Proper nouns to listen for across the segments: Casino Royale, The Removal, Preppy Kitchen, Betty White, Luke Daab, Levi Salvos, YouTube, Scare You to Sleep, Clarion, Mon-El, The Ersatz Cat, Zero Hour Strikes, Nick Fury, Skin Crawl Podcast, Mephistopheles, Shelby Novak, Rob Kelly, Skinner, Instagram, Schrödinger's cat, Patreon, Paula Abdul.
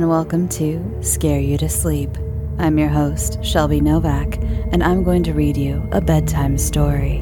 and welcome to Scare You to Sleep. I'm your host, Shelby Novak, and I'm going to read you a bedtime story.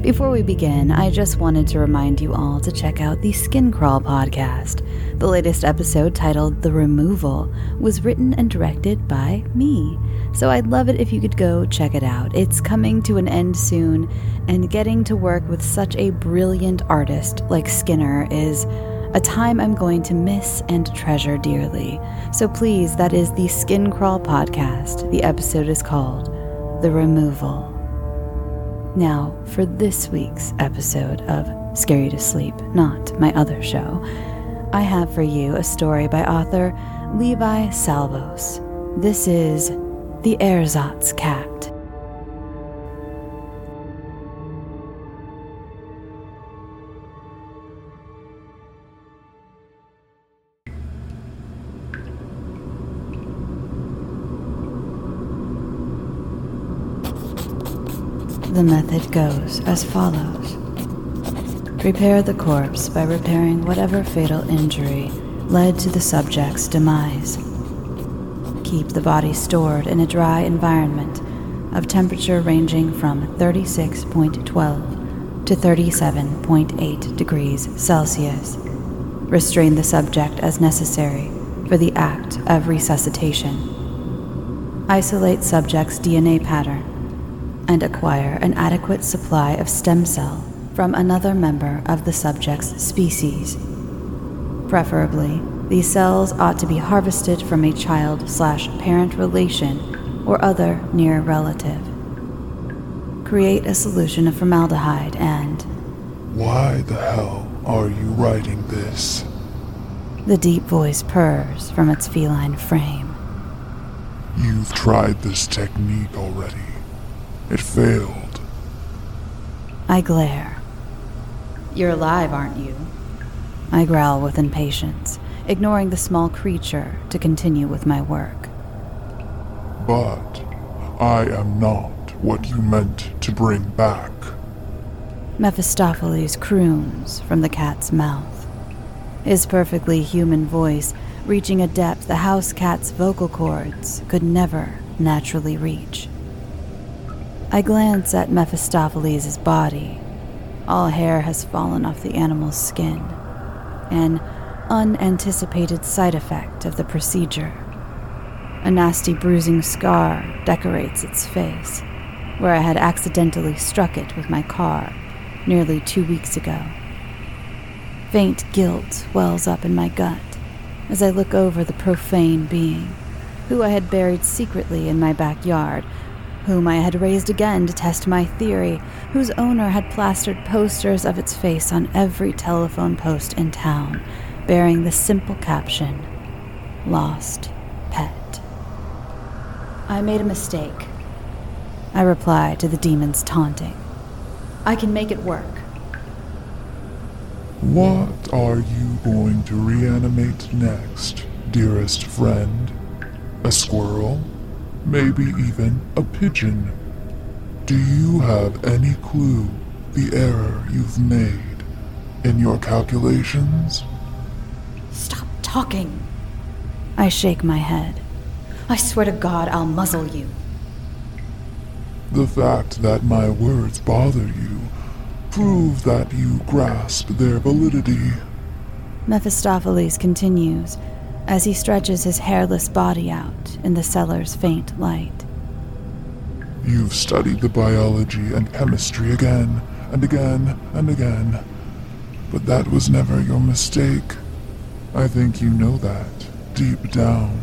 Before we begin, I just wanted to remind you all to check out the Skin Crawl Podcast. The latest episode, titled The Removal, was written and directed by me, so I'd love it if you could go check it out. It's coming to an end soon, and getting to work with such a brilliant artist like Skinner is a time I'm going to miss and treasure dearly. So please, that is the Skin Crawl Podcast. The episode is called The Removal. Now, for this week's episode of Scare You to Sleep, not my other show, I have for you a story by author Levi Salvos. This is The Ersatz Cat. The method goes as follows. Prepare the corpse by repairing whatever fatal injury led to the subject's demise. Keep the body stored in a dry environment of temperature ranging from 36.12 to 37.8 degrees Celsius. Restrain the subject as necessary for the act of resuscitation. Isolate subject's DNA pattern and acquire an adequate supply of stem cell from another member of the subject's species. Preferably, these cells ought to be harvested from a child/parent relation or other near relative. Create a solution of formaldehyde and... Why the hell are you writing this? The deep voice purrs from its feline frame. You've tried this technique already. It failed. I glare. You're alive, aren't you? I growl with impatience, ignoring the small creature to continue with my work. But I am not what you meant to bring back. Mephistopheles croons from the cat's mouth, his perfectly human voice reaching a depth the house cat's vocal cords could never naturally reach. I glance at Mephistopheles' body. All hair has fallen off the animal's skin, an unanticipated side effect of the procedure. A nasty bruising scar decorates its face, where I had accidentally struck it with my car nearly 2 weeks ago. Faint guilt wells up in my gut as I look over the profane being, who I had buried secretly in my backyard, whom I had raised again to test my theory, whose owner had plastered posters of its face on every telephone post in town, bearing the simple caption, "Lost Pet." I made a mistake, I reply to the demon's taunting. I can make it work. What are you going to reanimate next, dearest friend? A squirrel? Maybe even a pigeon. Do you have any clue the error you've made in your calculations? Stop talking. I shake my head. I swear to God, I'll muzzle you. The fact that my words bother you prove that you grasp their validity. Mephistopheles continues, as he stretches his hairless body out in the cellar's faint light. You've studied the biology and chemistry again, and again, and again. But that was never your mistake. I think you know that, deep down.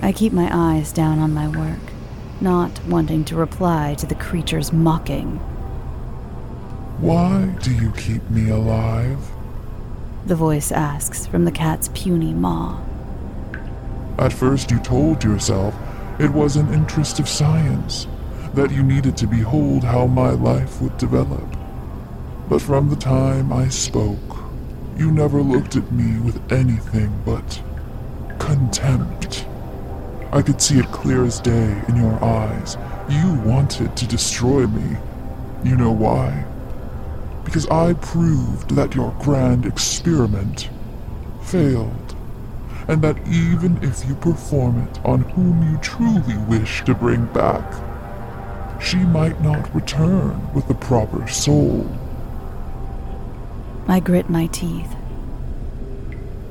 I keep my eyes down on my work, not wanting to reply to the creature's mocking. Why do you keep me alive? The voice asks from the cat's puny maw. At first you told yourself it was an interest of science, that you needed to behold how my life would develop. But from the time I spoke, you never looked at me with anything but contempt. I could see it clear as day in your eyes. You wanted to destroy me. You know why? Because I proved that your grand experiment failed, and that even if you perform it on whom you truly wish to bring back, she might not return with the proper soul. I grit my teeth.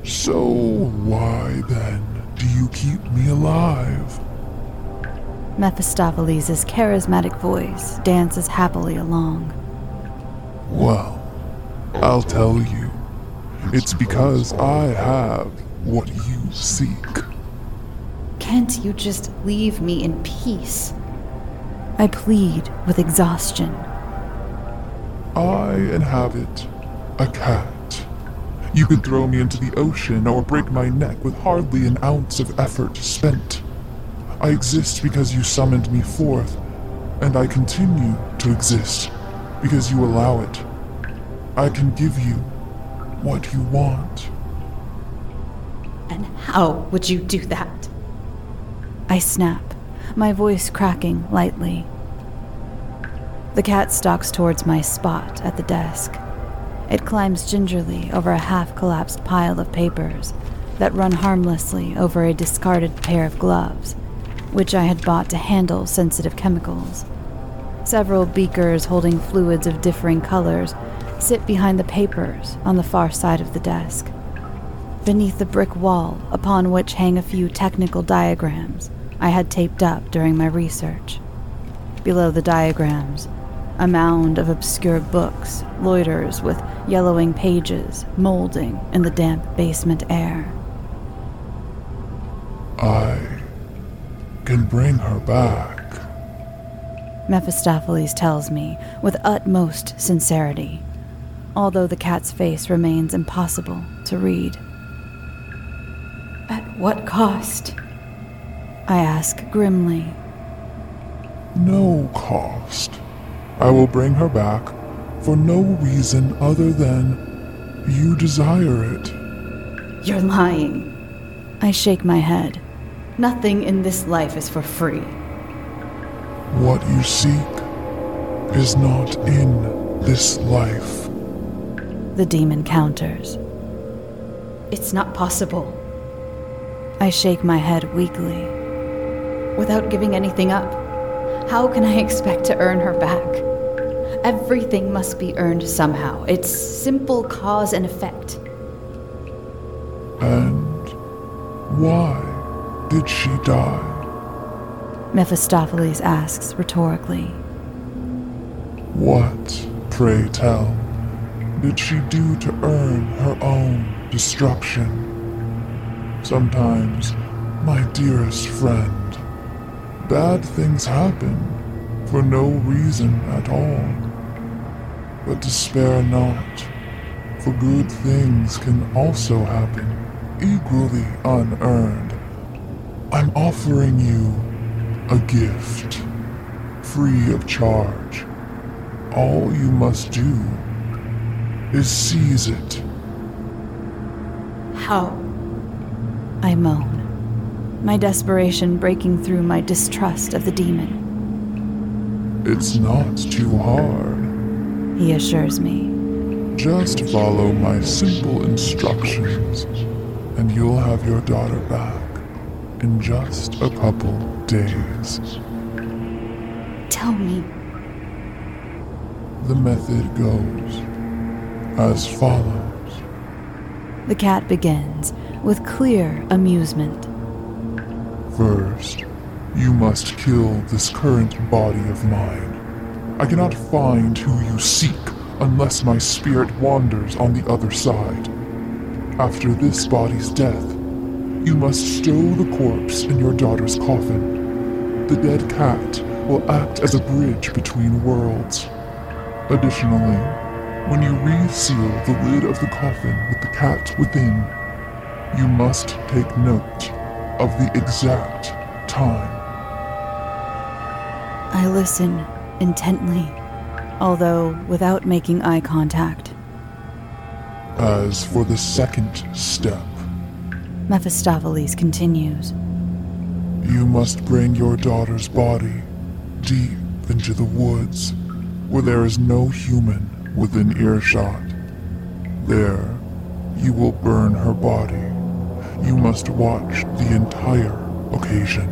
So why, then, do you keep me alive? Mephistopheles' charismatic voice dances happily along. Well, I'll tell you. It's because I have what you seek. Can't you just leave me in peace? I plead with exhaustion. I inhabit a cat. You could throw me into the ocean or break my neck with hardly an ounce of effort spent. I exist because you summoned me forth, and I continue to exist because you allow it. I can give you what you want. And how would you do that? I snap, my voice cracking lightly. The cat stalks towards my spot at the desk. It climbs gingerly over a half-collapsed pile of papers that run harmlessly over a discarded pair of gloves, which I had bought to handle sensitive chemicals. Several beakers holding fluids of differing colors sit behind the papers on the far side of the desk. Beneath the brick wall, upon which hang a few technical diagrams I had taped up during my research. Below the diagrams, a mound of obscure books loiters with yellowing pages molding in the damp basement air. I can bring her back, Mephistopheles tells me with utmost sincerity, although the cat's face remains impossible to read. At what cost? I ask grimly. No cost. I will bring her back for no reason other than you desire it. You're lying. I shake my head. Nothing in this life is for free. What you seek is not in this life, the demon counters. It's not possible. I shake my head weakly. Without giving anything up, how can I expect to earn her back? Everything must be earned somehow. It's simple cause and effect. And why did she die? Mephistopheles asks rhetorically. What, pray tell, did she do to earn her own destruction? Sometimes, my dearest friend, bad things happen for no reason at all. But despair not, for good things can also happen, equally unearned. I'm offering you a gift, free of charge. All you must do is seize it. How? I moan, my desperation breaking through my distrust of the demon. It's not too hard, he assures me. Just follow my simple instructions, and you'll have your daughter back in just a couple days. Tell me. The method goes as follows. The cat begins with clear amusement. First, you must kill this current body of mine. I cannot find who you seek unless my spirit wanders on the other side. After this body's death, you must stow the corpse in your daughter's coffin. The dead cat will act as a bridge between worlds. Additionally, when you reseal the lid of the coffin with the cat within, you must take note of the exact time. I listen intently, although without making eye contact. As for the second step, Mephistopheles continues, you must bring your daughter's body deep into the woods, where there is no human within earshot. There, you will burn her body, you must watch the entire occasion.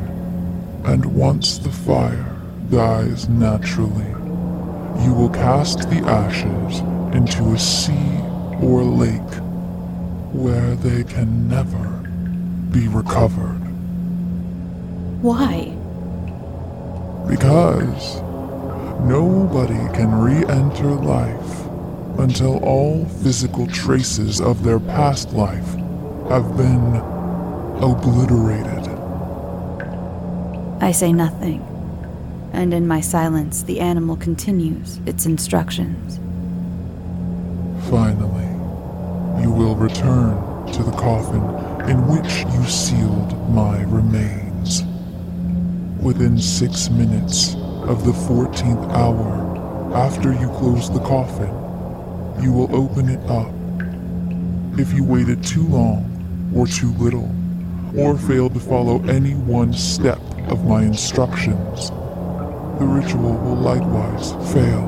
And once the fire dies naturally, you will cast the ashes into a sea or lake where they can never be recovered. Why? Because nobody can re-enter life until all physical traces of their past life have been obliterated. I say nothing, and in my silence the animal continues its instructions. Finally, you will return to the coffin in which you sealed my remains. Within 6 minutes of the 14th hour after you close the coffin, you will open it up. If you waited too long, or too little, or failed to follow any one step of my instructions, the ritual will likewise fail,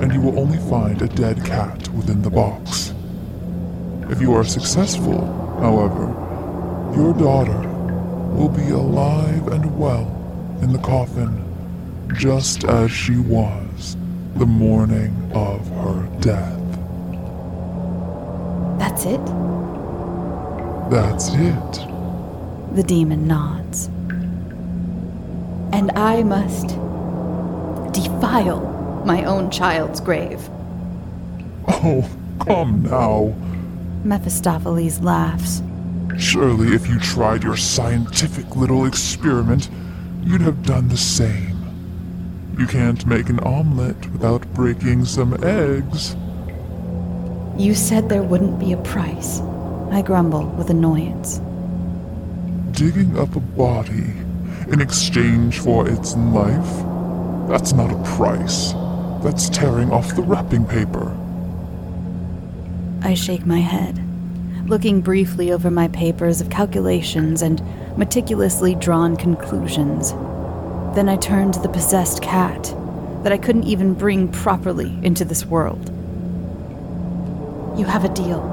and you will only find a dead cat within the box. If you are successful, however, your daughter will be alive and well in the coffin, just as she was the morning of her death. That's it? That's it. The demon nods. And I must defile my own child's grave. Oh, come now. Mephistopheles laughs. Surely if you tried your scientific little experiment, you'd have done the same. You can't make an omelet without breaking some eggs. You said there wouldn't be a price. I grumble with annoyance. Digging up a body in exchange for its life? That's not a price. That's tearing off the wrapping paper. I shake my head, looking briefly over my papers of calculations and meticulously drawn conclusions. Then I turn to the possessed cat that I couldn't even bring properly into this world. You have a deal.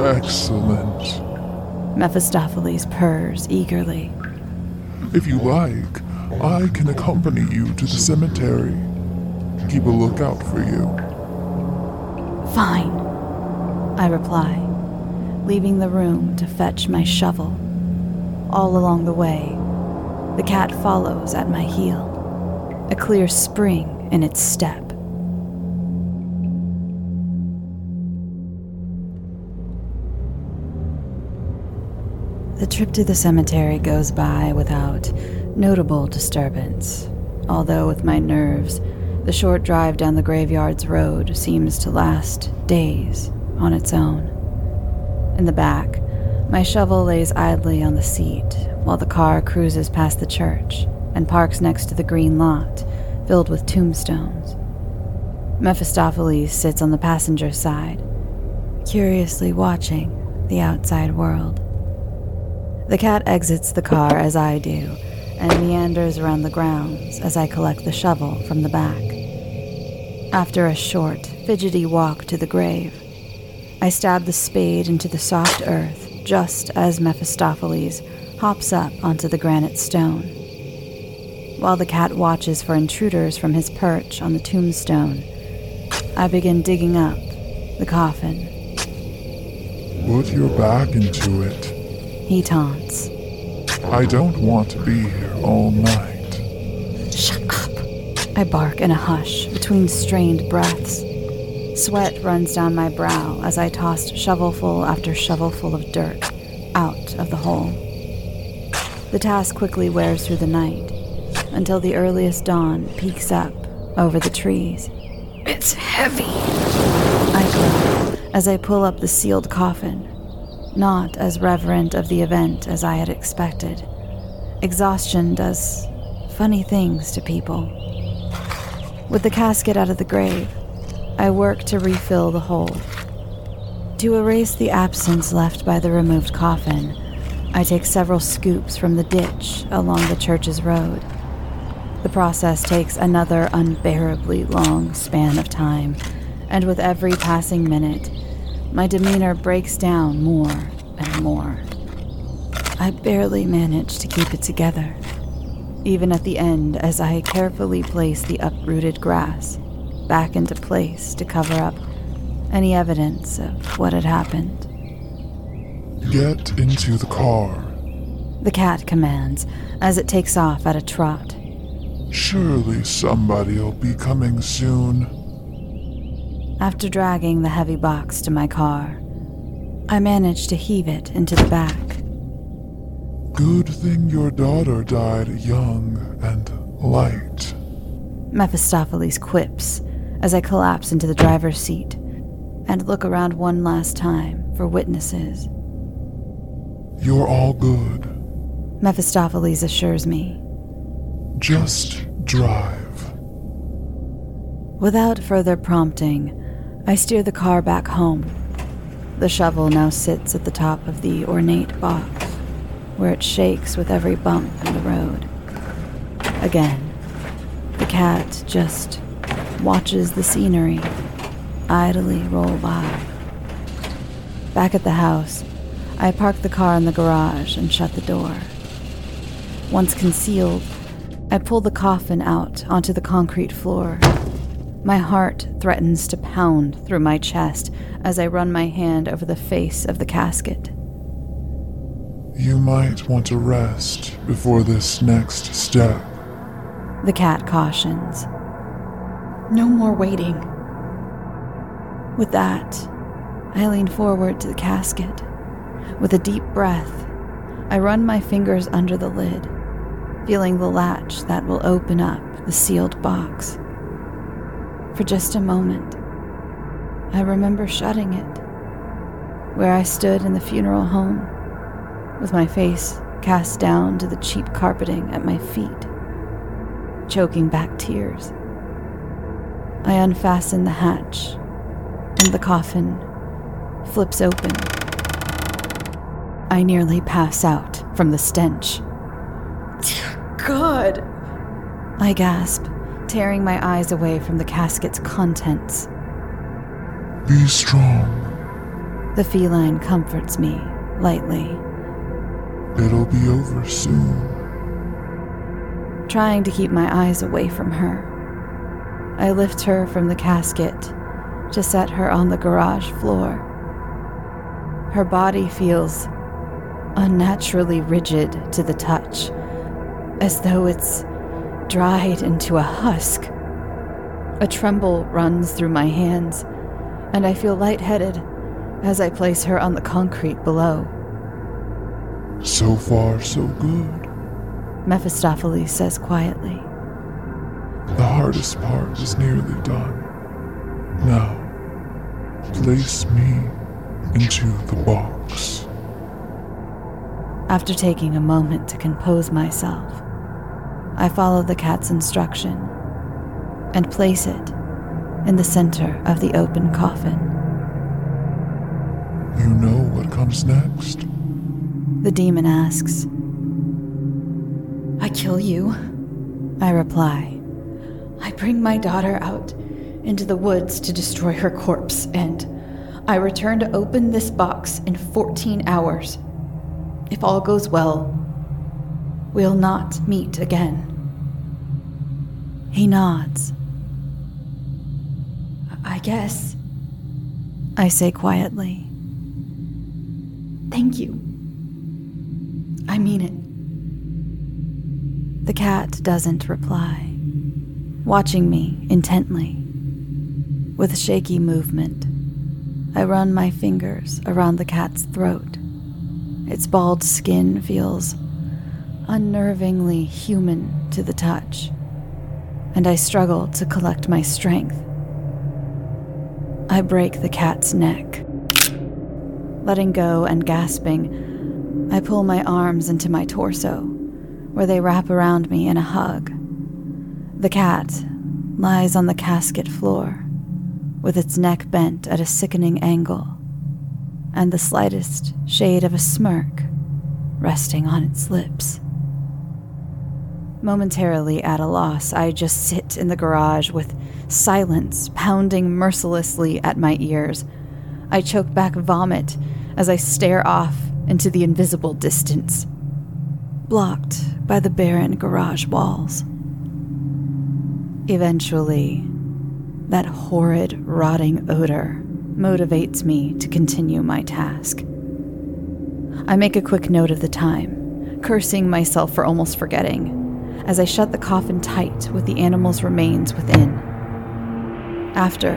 Excellent. Mephistopheles purrs eagerly. If you like, I can accompany you to the cemetery. Keep a lookout for you. Fine, I reply, leaving the room to fetch my shovel. All along the way, the cat follows at my heel, a clear spring in its step. The trip to the cemetery goes by without notable disturbance, although with my nerves, the short drive down the graveyard's road seems to last days on its own. In the back, my shovel lays idly on the seat while the car cruises past the church and parks next to the green lot filled with tombstones. Mephistopheles sits on the passenger side, curiously watching the outside world. The cat exits the car as I do, and meanders around the grounds as I collect the shovel from the back. After a short, fidgety walk to the grave, I stab the spade into the soft earth just as Mephistopheles hops up onto the granite stone. While the cat watches for intruders from his perch on the tombstone, I begin digging up the coffin. Put your back into it, he taunts. I don't want to be here all night. Shut up, I bark in a hush between strained breaths. Sweat runs down my brow as I toss shovelful after shovelful of dirt out of the hole. The task quickly wears through the night, until the earliest dawn peeks up over the trees. It's heavy, I groan as I pull up the sealed coffin. Not as reverent of the event as I had expected. Exhaustion does funny things to people. With the casket out of the grave, I work to refill the hole. To erase the absence left by the removed coffin, I take several scoops from the ditch along the church's road. The process takes another unbearably long span of time, and with every passing minute, my demeanor breaks down more and more. I barely managed to keep it together, even at the end as I carefully placed the uprooted grass back into place to cover up any evidence of what had happened. Get into the car, the cat commands as it takes off at a trot. Surely somebody'll be coming soon. After dragging the heavy box to my car, I managed to heave it into the back. Good thing your daughter died young and light, Mephistopheles quips as I collapse into the driver's seat and look around one last time for witnesses. You're all good, Mephistopheles assures me. Just drive. Without further prompting, I steer the car back home. The shovel now sits at the top of the ornate box, where it shakes with every bump in the road. Again, the cat just watches the scenery idly roll by. Back at the house, I park the car in the garage and shut the door. Once concealed, I pull the coffin out onto the concrete floor. My heart threatens to pound through my chest as I run my hand over the face of the casket. You might want to rest before this next step, the cat cautions. No more waiting. With that, I lean forward to the casket. With a deep breath, I run my fingers under the lid, feeling the latch that will open up the sealed box. For just a moment, I remember shutting it, where I stood in the funeral home, with my face cast down to the cheap carpeting at my feet, choking back tears. I unfasten the hatch, and the coffin flips open. I nearly pass out from the stench. God! I gasp, tearing my eyes away from the casket's contents. Be strong, the feline comforts me lightly. It'll be over soon. Trying to keep my eyes away from her, I lift her from the casket to set her on the garage floor. Her body feels unnaturally rigid to the touch, as though it's dried into a husk. A tremble runs through my hands, and I feel lightheaded as I place her on the concrete below. So far, so good, Mephistopheles says quietly. The hardest part is nearly done. Now, place me into the box. After taking a moment to compose myself, I follow the cat's instruction and place it in the center of the open coffin. You know what comes next? The demon asks. I kill you, I reply. I bring my daughter out into the woods to destroy her corpse, and I return to open this box in 14 hours. If all goes well, we'll not meet again. He nods. I guess, I say quietly. Thank you. I mean it. The cat doesn't reply, watching me intently. With a shaky movement, I run my fingers around the cat's throat. Its bald skin feels unnervingly human to the touch, and I struggle to collect my strength. I break the cat's neck. Letting go and gasping, I pull my arms into my torso, where they wrap around me in a hug. The cat lies on the casket floor, with its neck bent at a sickening angle, and the slightest shade of a smirk resting on its lips. Momentarily at a loss, I just sit in the garage with silence pounding mercilessly at my ears. I choke back vomit as I stare off into the invisible distance, blocked by the barren garage walls. Eventually, that horrid, rotting odor motivates me to continue my task. I make a quick note of the time, cursing myself for almost forgetting, as I shut the coffin tight with the animal's remains within. After,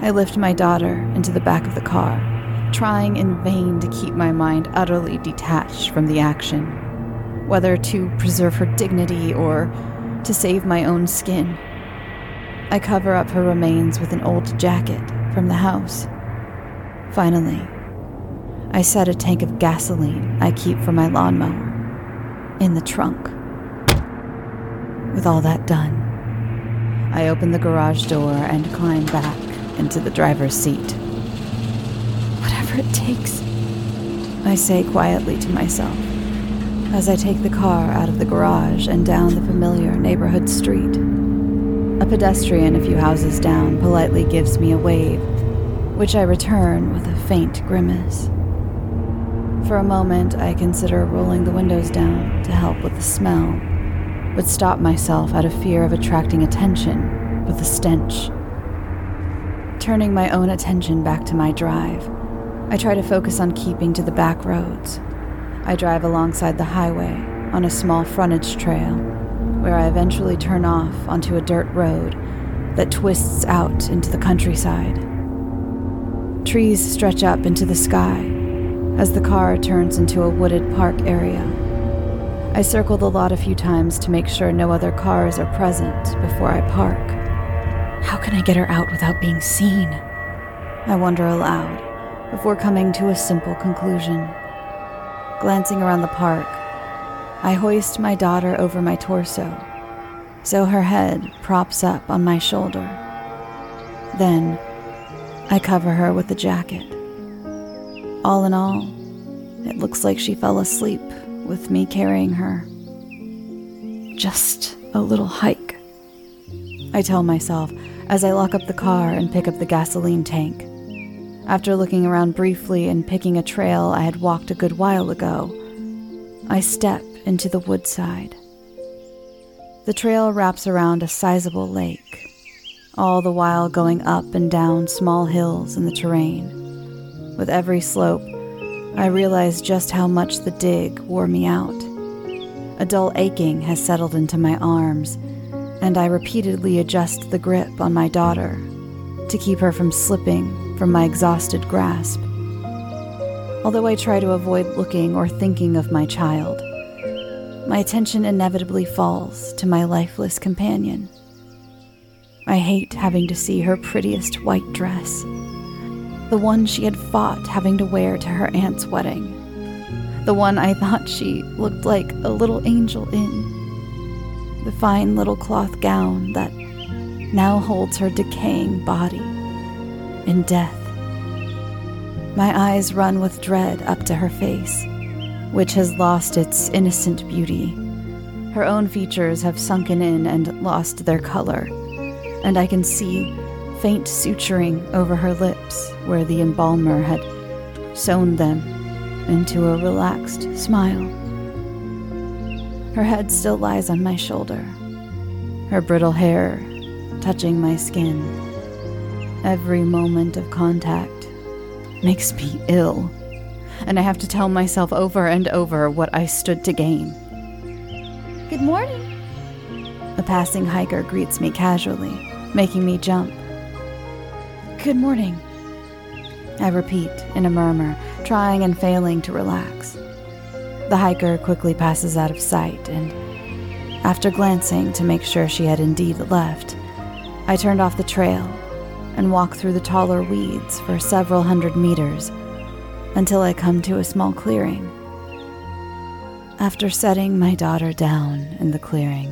I lift my daughter into the back of the car, trying in vain to keep my mind utterly detached from the action, whether to preserve her dignity or to save my own skin. I cover up her remains with an old jacket from the house. Finally, I set a tank of gasoline I keep for my lawnmower in the trunk. With all that done, I open the garage door and climb back into the driver's seat. Whatever it takes, I say quietly to myself as I take the car out of the garage and down the familiar neighborhood street. A pedestrian a few houses down politely gives me a wave, which I return with a faint grimace. For a moment, I consider rolling the windows down to help with the smell, but stop myself out of fear of attracting attention with the stench. Turning my own attention back to my drive, I try to focus on keeping to the back roads. I drive alongside the highway on a small frontage trail, where I eventually turn off onto a dirt road that twists out into the countryside. Trees stretch up into the sky as the car turns into a wooded park area. I circle the lot a few times to make sure no other cars are present before I park. How can I get her out without being seen? I wonder aloud before coming to a simple conclusion. Glancing around the park, I hoist my daughter over my torso, so her head props up on my shoulder. Then, I cover her with the jacket. All in all, it looks like she fell asleep with me carrying her. Just a little hike, I tell myself as I lock up the car and pick up the gasoline tank. After looking around briefly and picking a trail I had walked a good while ago, I step into the woodside. The trail wraps around a sizable lake, all the while going up and down small hills in the terrain. With every slope, I realize just how much the dig wore me out. A dull aching has settled into my arms, and I repeatedly adjust the grip on my daughter to keep her from slipping from my exhausted grasp. Although I try to avoid looking or thinking of my child, my attention inevitably falls to my lifeless companion. I hate having to see her prettiest white dress, the one she had fought having to wear to her aunt's wedding, the one I thought she looked like a little angel in, the fine little cloth gown that now holds her decaying body in death. My eyes run with dread up to her face, which has lost its innocent beauty. Her own features have sunken in and lost their color, and I can see faint suturing over her lips where the embalmer had sewn them into a relaxed smile. Her head still lies on my shoulder, her brittle hair touching my skin. Every moment of contact makes me ill, and I have to tell myself over and over what I stood to gain. "Good morning." A passing hiker greets me casually, making me jump. "Good morning," I repeat in a murmur, trying and failing to relax. The hiker quickly passes out of sight, and after glancing to make sure she had indeed left, I turned off the trail and walk through the taller weeds for several hundred meters until I come to a small clearing. After setting my daughter down in the clearing,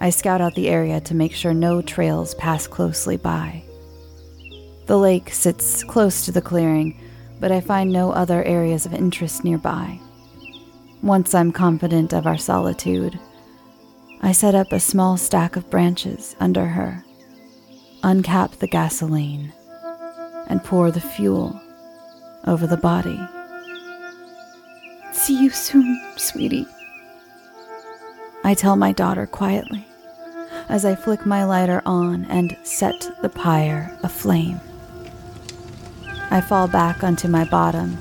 I scout out the area to make sure no trails pass closely by. The lake sits close to the clearing, but I find no other areas of interest nearby. Once I'm confident of our solitude, I set up a small stack of branches under her, uncap the gasoline, and pour the fuel over the body. "See you soon, sweetie," I tell my daughter quietly as I flick my lighter on and set the pyre aflame. I fall back onto my bottom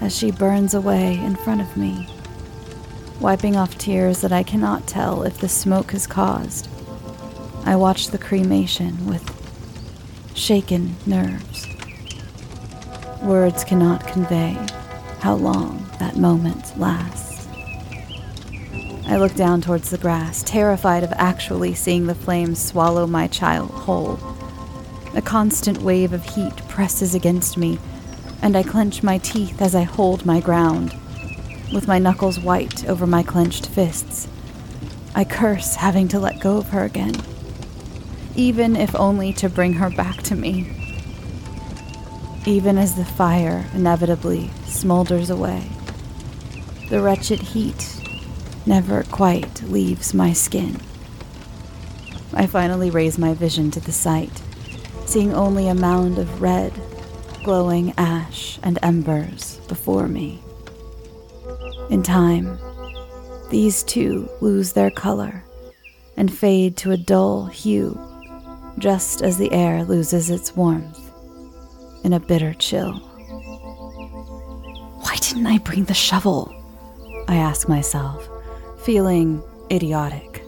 as she burns away in front of me, wiping off tears that I cannot tell if the smoke has caused. I watch the cremation with shaken nerves. Words cannot convey how long that moment lasts. I look down towards the grass, terrified of actually seeing the flames swallow my child whole. A constant wave of heat presses against me, and I clench my teeth as I hold my ground. With my knuckles white over my clenched fists, I curse having to let go of her again, even if only to bring her back to me. Even as the fire inevitably smolders away, the wretched heat never quite leaves my skin. I finally raise my vision to the sight, seeing only a mound of red, glowing ash and embers before me. In time, these too lose their color and fade to a dull hue, just as the air loses its warmth in a bitter chill. Why didn't I bring the shovel? I ask myself, feeling idiotic.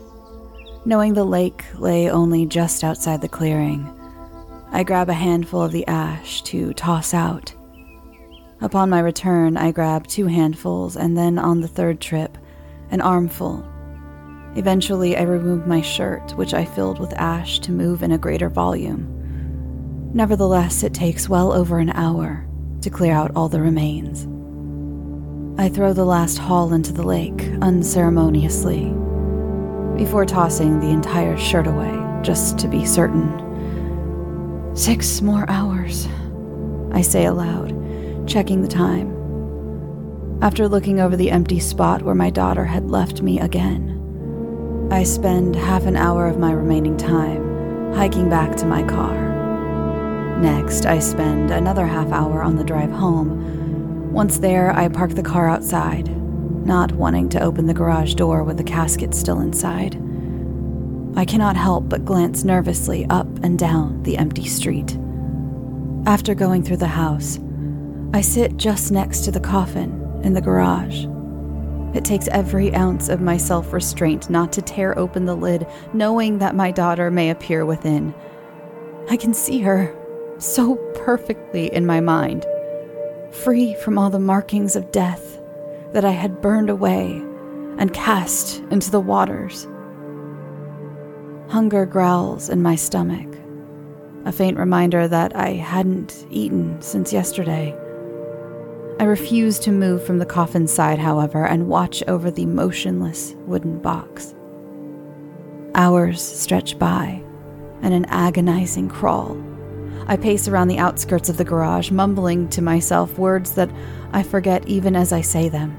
Knowing the lake lay only just outside the clearing, I grab a handful of the ash to toss out. Upon my return, I grab 2 handfuls, and then on the 3rd trip, an armful. Eventually, I removed my shirt, which I filled with ash to move in a greater volume. Nevertheless, it takes well over an hour to clear out all the remains. I throw the last haul into the lake unceremoniously, before tossing the entire shirt away, just to be certain. 6 more hours, I say aloud, checking the time. After looking over the empty spot where my daughter had left me again, I spend half an hour of my remaining time hiking back to my car. Next, I spend another half hour on the drive home. Once there, I park the car outside, not wanting to open the garage door with the casket still inside. I cannot help but glance nervously up and down the empty street. After going through the house, I sit just next to the coffin in the garage. It takes every ounce of my self-restraint not to tear open the lid, knowing that my daughter may appear within. I can see her so perfectly in my mind, free from all the markings of death that I had burned away and cast into the waters. Hunger growls in my stomach, a faint reminder that I hadn't eaten since yesterday. I refuse to move from the coffin's side, however, and watch over the motionless wooden box. Hours stretch by, and an agonizing crawl. I pace around the outskirts of the garage, mumbling to myself words that I forget even as I say them.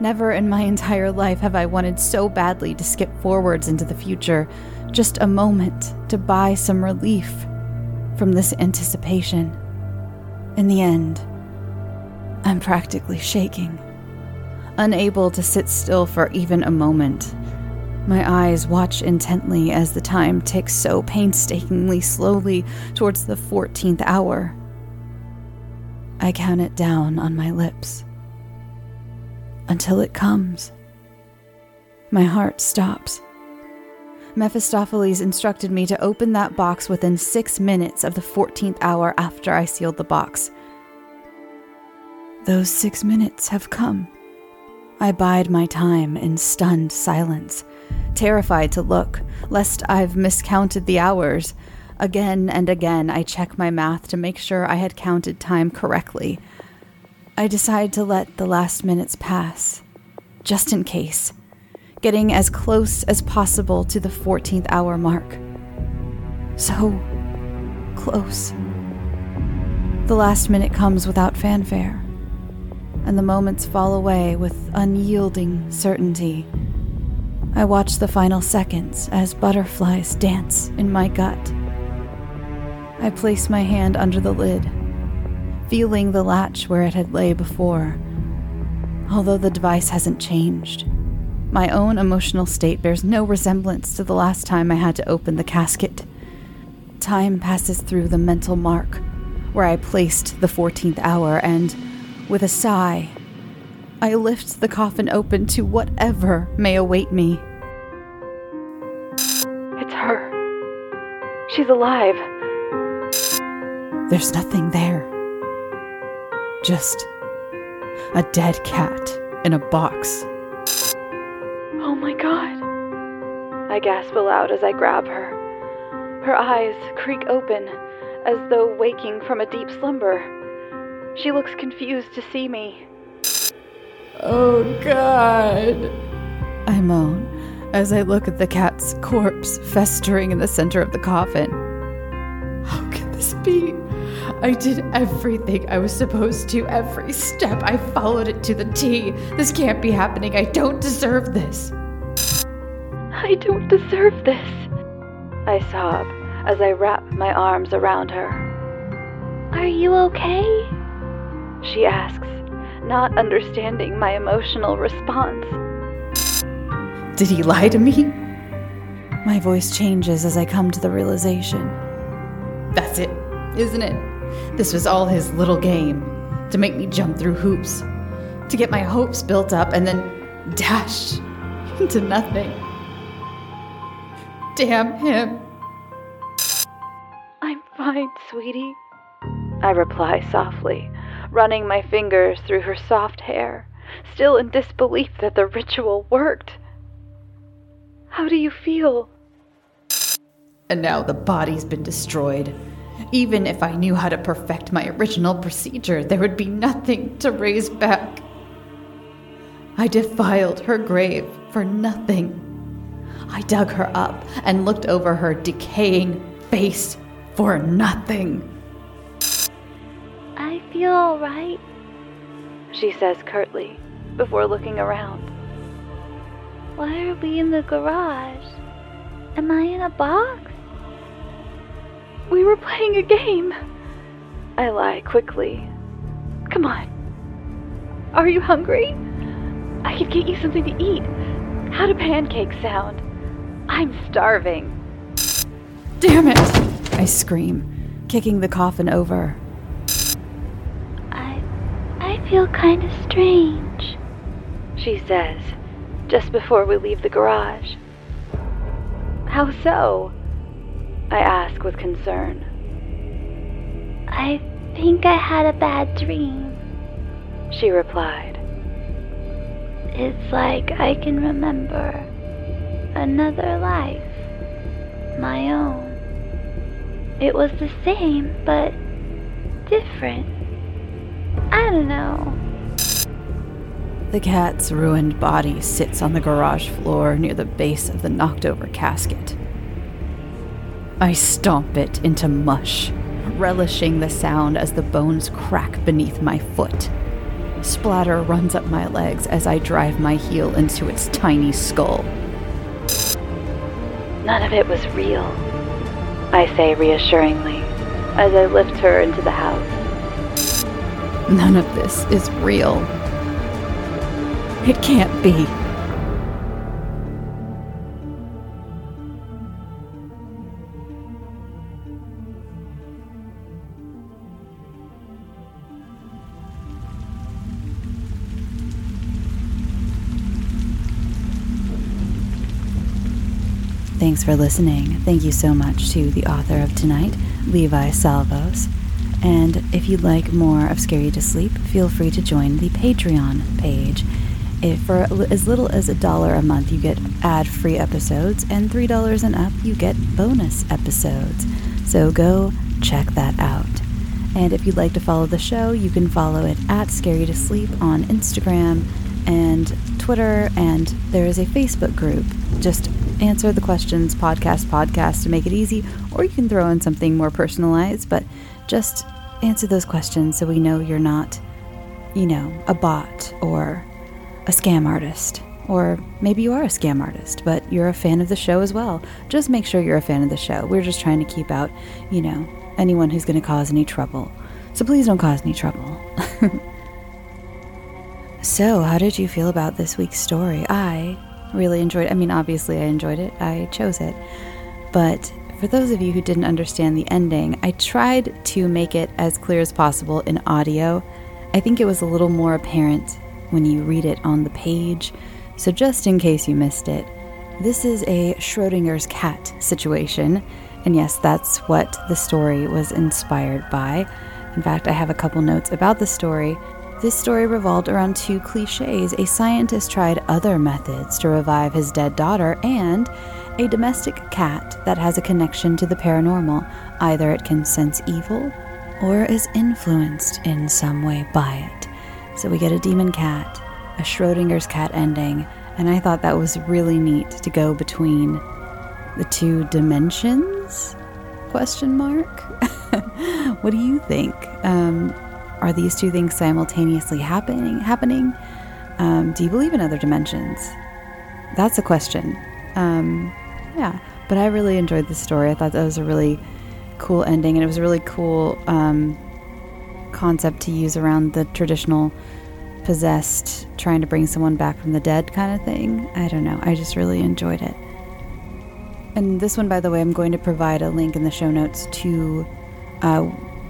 Never in my entire life have I wanted so badly to skip forwards into the future, just a moment to buy some relief from this anticipation. In the end, I'm practically shaking, unable to sit still for even a moment. My eyes watch intently as the time ticks so painstakingly slowly towards the 14th hour. I count it down on my lips until it comes. My heart stops. Mephistopheles instructed me to open that box within 6 minutes of the 14th hour after I sealed the box. Those 6 minutes have come. I bide my time in stunned silence, terrified to look, lest I've miscounted the hours. Again and again, I check my math to make sure I had counted time correctly. I decide to let the last minutes pass, just in case, getting as close as possible to the 14th hour mark. So close. The last minute comes without fanfare, and the moments fall away with unyielding certainty. I watch the final seconds as butterflies dance in my gut. I place my hand under the lid, feeling the latch where it had lay before. Although the device hasn't changed, my own emotional state bears no resemblance to the last time I had to open the casket. Time passes through the mental mark where I placed the 14th hour, and, with a sigh, I lift the coffin open to whatever may await me. It's her. She's alive. There's nothing there. Just a dead cat in a box. Oh my God, I gasp aloud as I grab her. Her eyes creak open as though waking from a deep slumber. She looks confused to see me. Oh God, I moan as I look at the cat's corpse festering in the center of the coffin. How can this be? I did everything I was supposed to, every step. I followed it to the T. This can't be happening. I don't deserve this. I don't deserve this, I sob as I wrap my arms around her. Are you okay? She asks, not understanding my emotional response. Did he lie to me? My voice changes as I come to the realization. That's it, isn't it? This was all his little game, to make me jump through hoops, to get my hopes built up and then dashed into nothing. Damn him. I'm fine, sweetie, I reply softly, running my fingers through her soft hair, still in disbelief that the ritual worked. How do you feel? And now the body's been destroyed. Even if I knew how to perfect my original procedure, there would be nothing to raise back. I defiled her grave for nothing. I dug her up and looked over her decaying face for nothing. I feel all right, she says curtly before looking around. Why are we in the garage? Am I in a box? We were playing a game, I lie quickly. Come on. Are you hungry? I could get you something to eat. How do pancakes sound? I'm starving. Damn it, I scream, kicking the coffin over. I feel kind of strange, she says, just before we leave the garage. How so? I ask with concern. I think I had a bad dream, she replied. It's like I can remember another life, my own. It was the same, but different. I don't know. The cat's ruined body sits on the garage floor near the base of the knocked-over casket. I stomp it into mush, relishing the sound as the bones crack beneath my foot. Splatter runs up my legs as I drive my heel into its tiny skull. None of it was real, I say reassuringly as I lift her into the house. None of this is real. It can't be. Thanks for listening. Thank you so much to the author of tonight, Levi Salvos. And if you'd like more of Scare You to Sleep, feel free to join the Patreon page. If for as little as $1 a month, you get ad-free episodes, and $3 and up, you get bonus episodes. So go check that out. And if you'd like to follow the show, you can follow it at Scare You to Sleep on Instagram and Twitter, and there is a Facebook group. Just answer the questions, podcast to make it easy, or you can throw in something more personalized, but just answer those questions so we know you're not, a bot or a scam artist. Or maybe you are a scam artist, but you're a fan of the show as well. Just make sure you're a fan of the show. We're just trying to keep out, anyone who's going to cause any trouble. so please don't cause any trouble. So, how did you feel about this week's story? I really enjoyed it. I mean, obviously I enjoyed it. I chose it. But for those of you who didn't understand the ending, I tried to make it as clear as possible in audio. I think it was a little more apparent when you read it on the page. So just in case you missed it, this is a Schrödinger's cat situation. And yes, that's what the story was inspired by. In fact, I have a couple notes about the story. This story revolved around two cliches. A scientist tried other methods to revive his dead daughter and a domestic cat that has a connection to the paranormal. Either it can sense evil or is influenced in some way by it. So we get a demon cat, a Schrödinger's cat ending, and I thought that was really neat to go between the two dimensions? Question mark? What do you think? Are these two things simultaneously happening? Do you believe in other dimensions? That's a question. But I really enjoyed this story. I thought that was a really cool ending, and it was a really cool concept to use around the traditional possessed, trying to bring someone back from the dead kind of thing. I don't know. I just really enjoyed it. And this one, by the way, I'm going to provide a link in the show notes to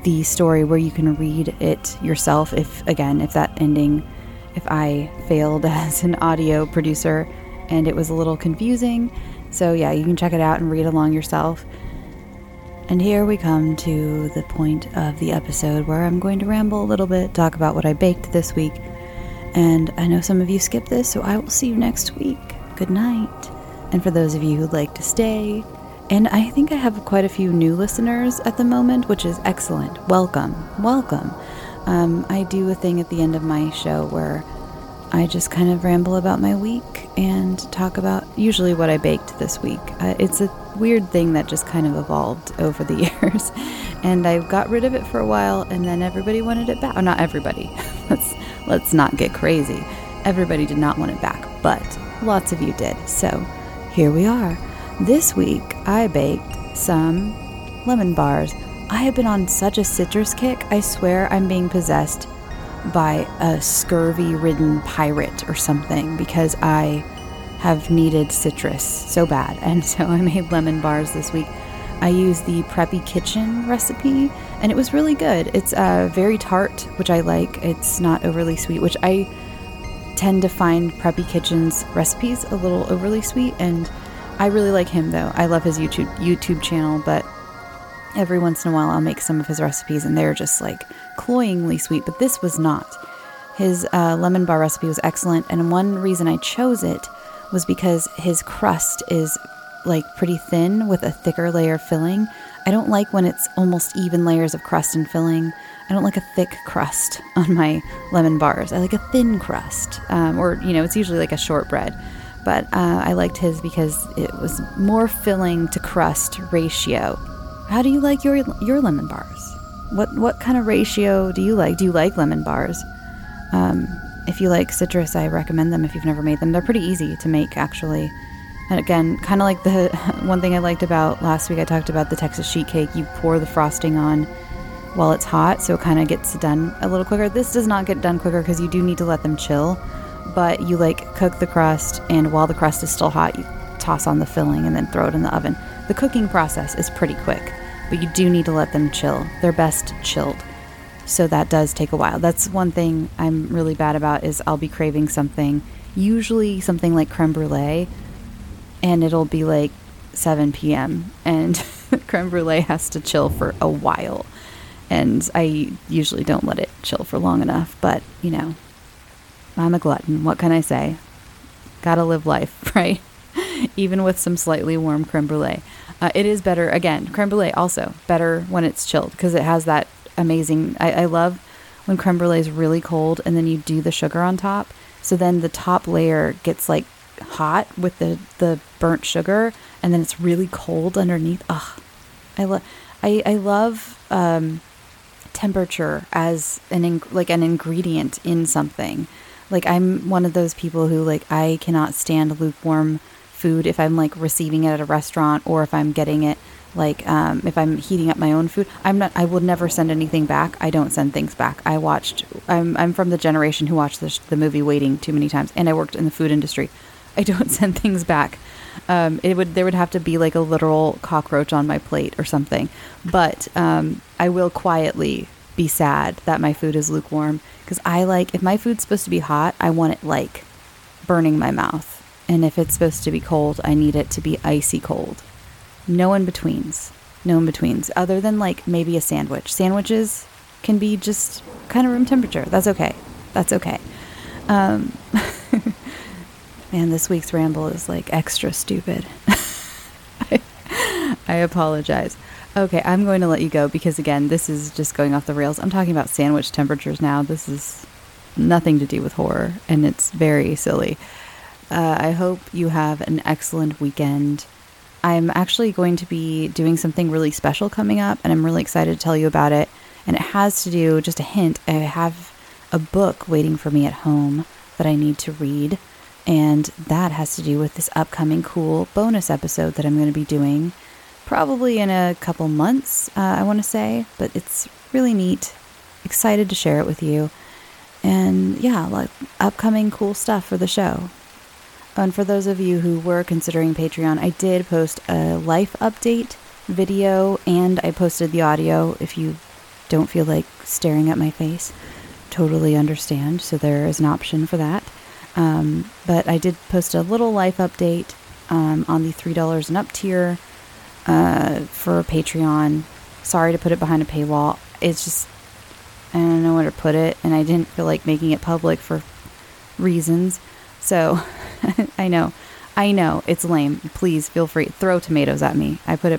the story where you can read it yourself if that ending, if I failed as an audio producer and it was a little confusing. So yeah, you can check it out and read along yourself. And here we come to the point of the episode where I'm going to ramble a little bit, talk about what I baked this week. And I know some of you skipped this, so I will see you next week. Good night. And for those of you who'd like to stay, and I think I have quite a few new listeners at the moment, which is excellent. Welcome. I do a thing at the end of my show where I just kind of ramble about my week and talk about usually what I baked this week. It's a weird thing that just kind of evolved over the years. And I got rid of it for a while, and then everybody wanted it back. Oh, not everybody. Let's not get crazy. Everybody did not want it back, but lots of you did. So here we are. This week, I baked some lemon bars. I have been on such a citrus kick, I swear I'm being possessed by a scurvy-ridden pirate or something, because I have needed citrus so bad. And so I made lemon bars this week. I used the Preppy Kitchen recipe, and it was really good. It's very tart, which I like. It's not overly sweet, which I tend to find Preppy Kitchen's recipes a little overly sweet, and I really like him, though. I love his YouTube channel, but every once in a while I'll make some of his recipes, and they're just, like, cloyingly sweet, but this was not. His lemon bar recipe was excellent, and one reason I chose it was because his crust is, like, pretty thin with a thicker layer of filling. I don't like when it's almost even layers of crust and filling. I don't like a thick crust on my lemon bars. I like a thin crust, or it's usually like a shortbread. But I liked his because it was more filling to crust ratio. How do you like your lemon bars? What kind of ratio do you like? Do you like lemon bars? If you like citrus, I recommend them if you've never made them. They're pretty easy to make, actually. And again, kind of like the one thing I liked about last week, I talked about the Texas sheet cake. You pour the frosting on while it's hot, so it kind of gets done a little quicker. This does not get done quicker because you do need to let them chill. But you cook the crust, and while the crust is still hot, you toss on the filling and then throw it in the oven. The cooking process is pretty quick, but you do need to let them chill. They're best chilled. So that does take a while. That's one thing I'm really bad about is I'll be craving something, usually something like creme brulee, and it'll be like 7 p.m. and creme brulee has to chill for a while. And I usually don't let it chill for long enough, but I'm a glutton. What can I say? Gotta live life, right? Even with some slightly warm creme brulee. It is better, again, creme brulee also better when it's chilled because it has that amazing, I love when creme brulee is really cold and then you do the sugar on top. So then the top layer gets hot with the burnt sugar and then it's really cold underneath. Ugh, I love temperature as an ingredient in something. Like, I'm one of those people who, I cannot stand lukewarm food if I'm like receiving it at a restaurant, or if I'm getting it like if I'm heating up my own food. I will never send anything back. I don't send things back. I'm from the generation who watched the movie Waiting too many times, and I worked in the food industry. I don't send things back. There would have to be like a literal cockroach on my plate or something. But I will quietly be sad that my food is lukewarm, because I like, if my food's supposed to be hot, I want it like burning my mouth. And if it's supposed to be cold, I need it to be icy cold. No in-betweens. No in-betweens. Other than like maybe a sandwich. Sandwiches can be just kind of room temperature. That's okay. That's okay. Man, this week's ramble is like extra stupid. I apologize. Okay, I'm going to let you go because, again, this is just going off the rails. I'm talking about sandwich temperatures now. This is nothing to do with horror, and it's very silly. I hope you have an excellent weekend. I'm actually going to be doing something really special coming up, and I'm really excited to tell you about it. And it has to do, just a hint, I have a book waiting for me at home that I need to read. And that has to do with this upcoming cool bonus episode that I'm going to be doing probably in a couple months, I want to say. But it's really neat. Excited to share it with you. And yeah, like upcoming cool stuff for the show. And for those of you who were considering Patreon, I did post a life update video, and I posted the audio if you don't feel like staring at my face. Totally understand. So there is an option for that. But I did post a little life update on the $3 and up tier for Patreon. Sorry to put it behind a paywall. It's just, I don't know where to put it, and I didn't feel like making it public for reasons. So I know it's lame. Please feel free. Throw tomatoes at me. I put a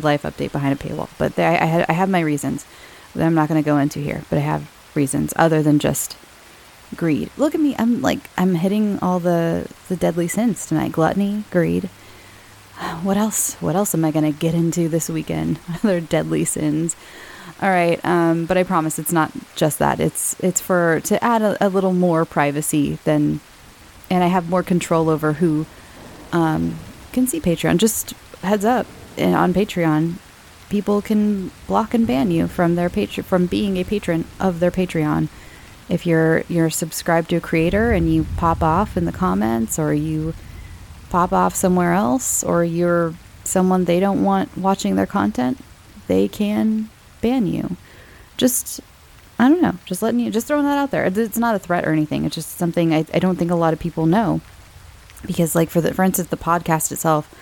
life update behind a paywall, but I have my reasons that I'm not going to go into here, but I have reasons other than just greed. Look at me. I'm hitting all the deadly sins tonight. Gluttony, greed. What else am I going to get into this weekend? Other deadly sins. All right, but I promise it's not just that. It's for to add a little more privacy than, and I have more control over who can see Patreon. Just heads up, on Patreon, people can block and ban you from their from being a patron of their Patreon. If you're subscribed to a creator and you pop off in the comments, or you pop off somewhere else, or you're someone they don't want watching their content, they can ban you. Just throwing that out there. It's not a threat or anything. It's just something I don't think a lot of people know, because like for instance, the podcast itself,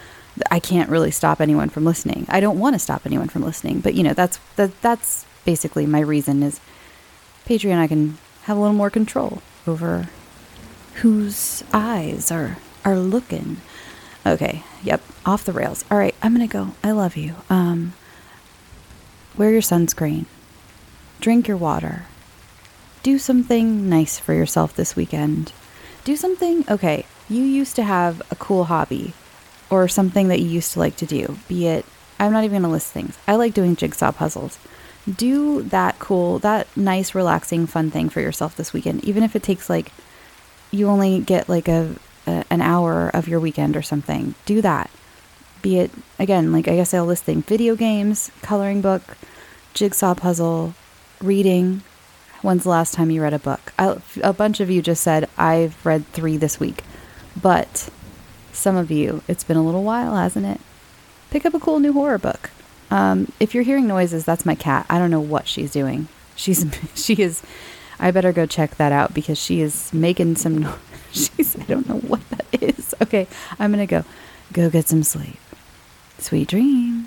I can't really stop anyone from listening. I don't want to stop anyone from listening, but you know, that's basically my reason is Patreon. I can have a little more control over whose eyes are looking. Okay. Yep. Off the rails. All right. I'm going to go. I love you. Wear your sunscreen. Drink your water. Do something nice for yourself this weekend. Do something, okay, you used to have a cool hobby or something that you used to like to do, be it, I'm not even going to list things. I like doing jigsaw puzzles. Do that nice, relaxing, fun thing for yourself this weekend, even if it takes like, you only get like an hour of your weekend or something. Do that. Be it, again, like I guess I'll list things, video games, coloring book, jigsaw puzzle, reading. When's the last time you read a book? A bunch of you just said, I've read 3 this week. But some of you, it's been a little while, hasn't it? Pick up a cool new horror book. If you're hearing noises, that's my cat. I don't know what she's doing. I better go check that out because she is making some noise. I don't know what that is. Okay, I'm going to go get some sleep. Sweet dreams.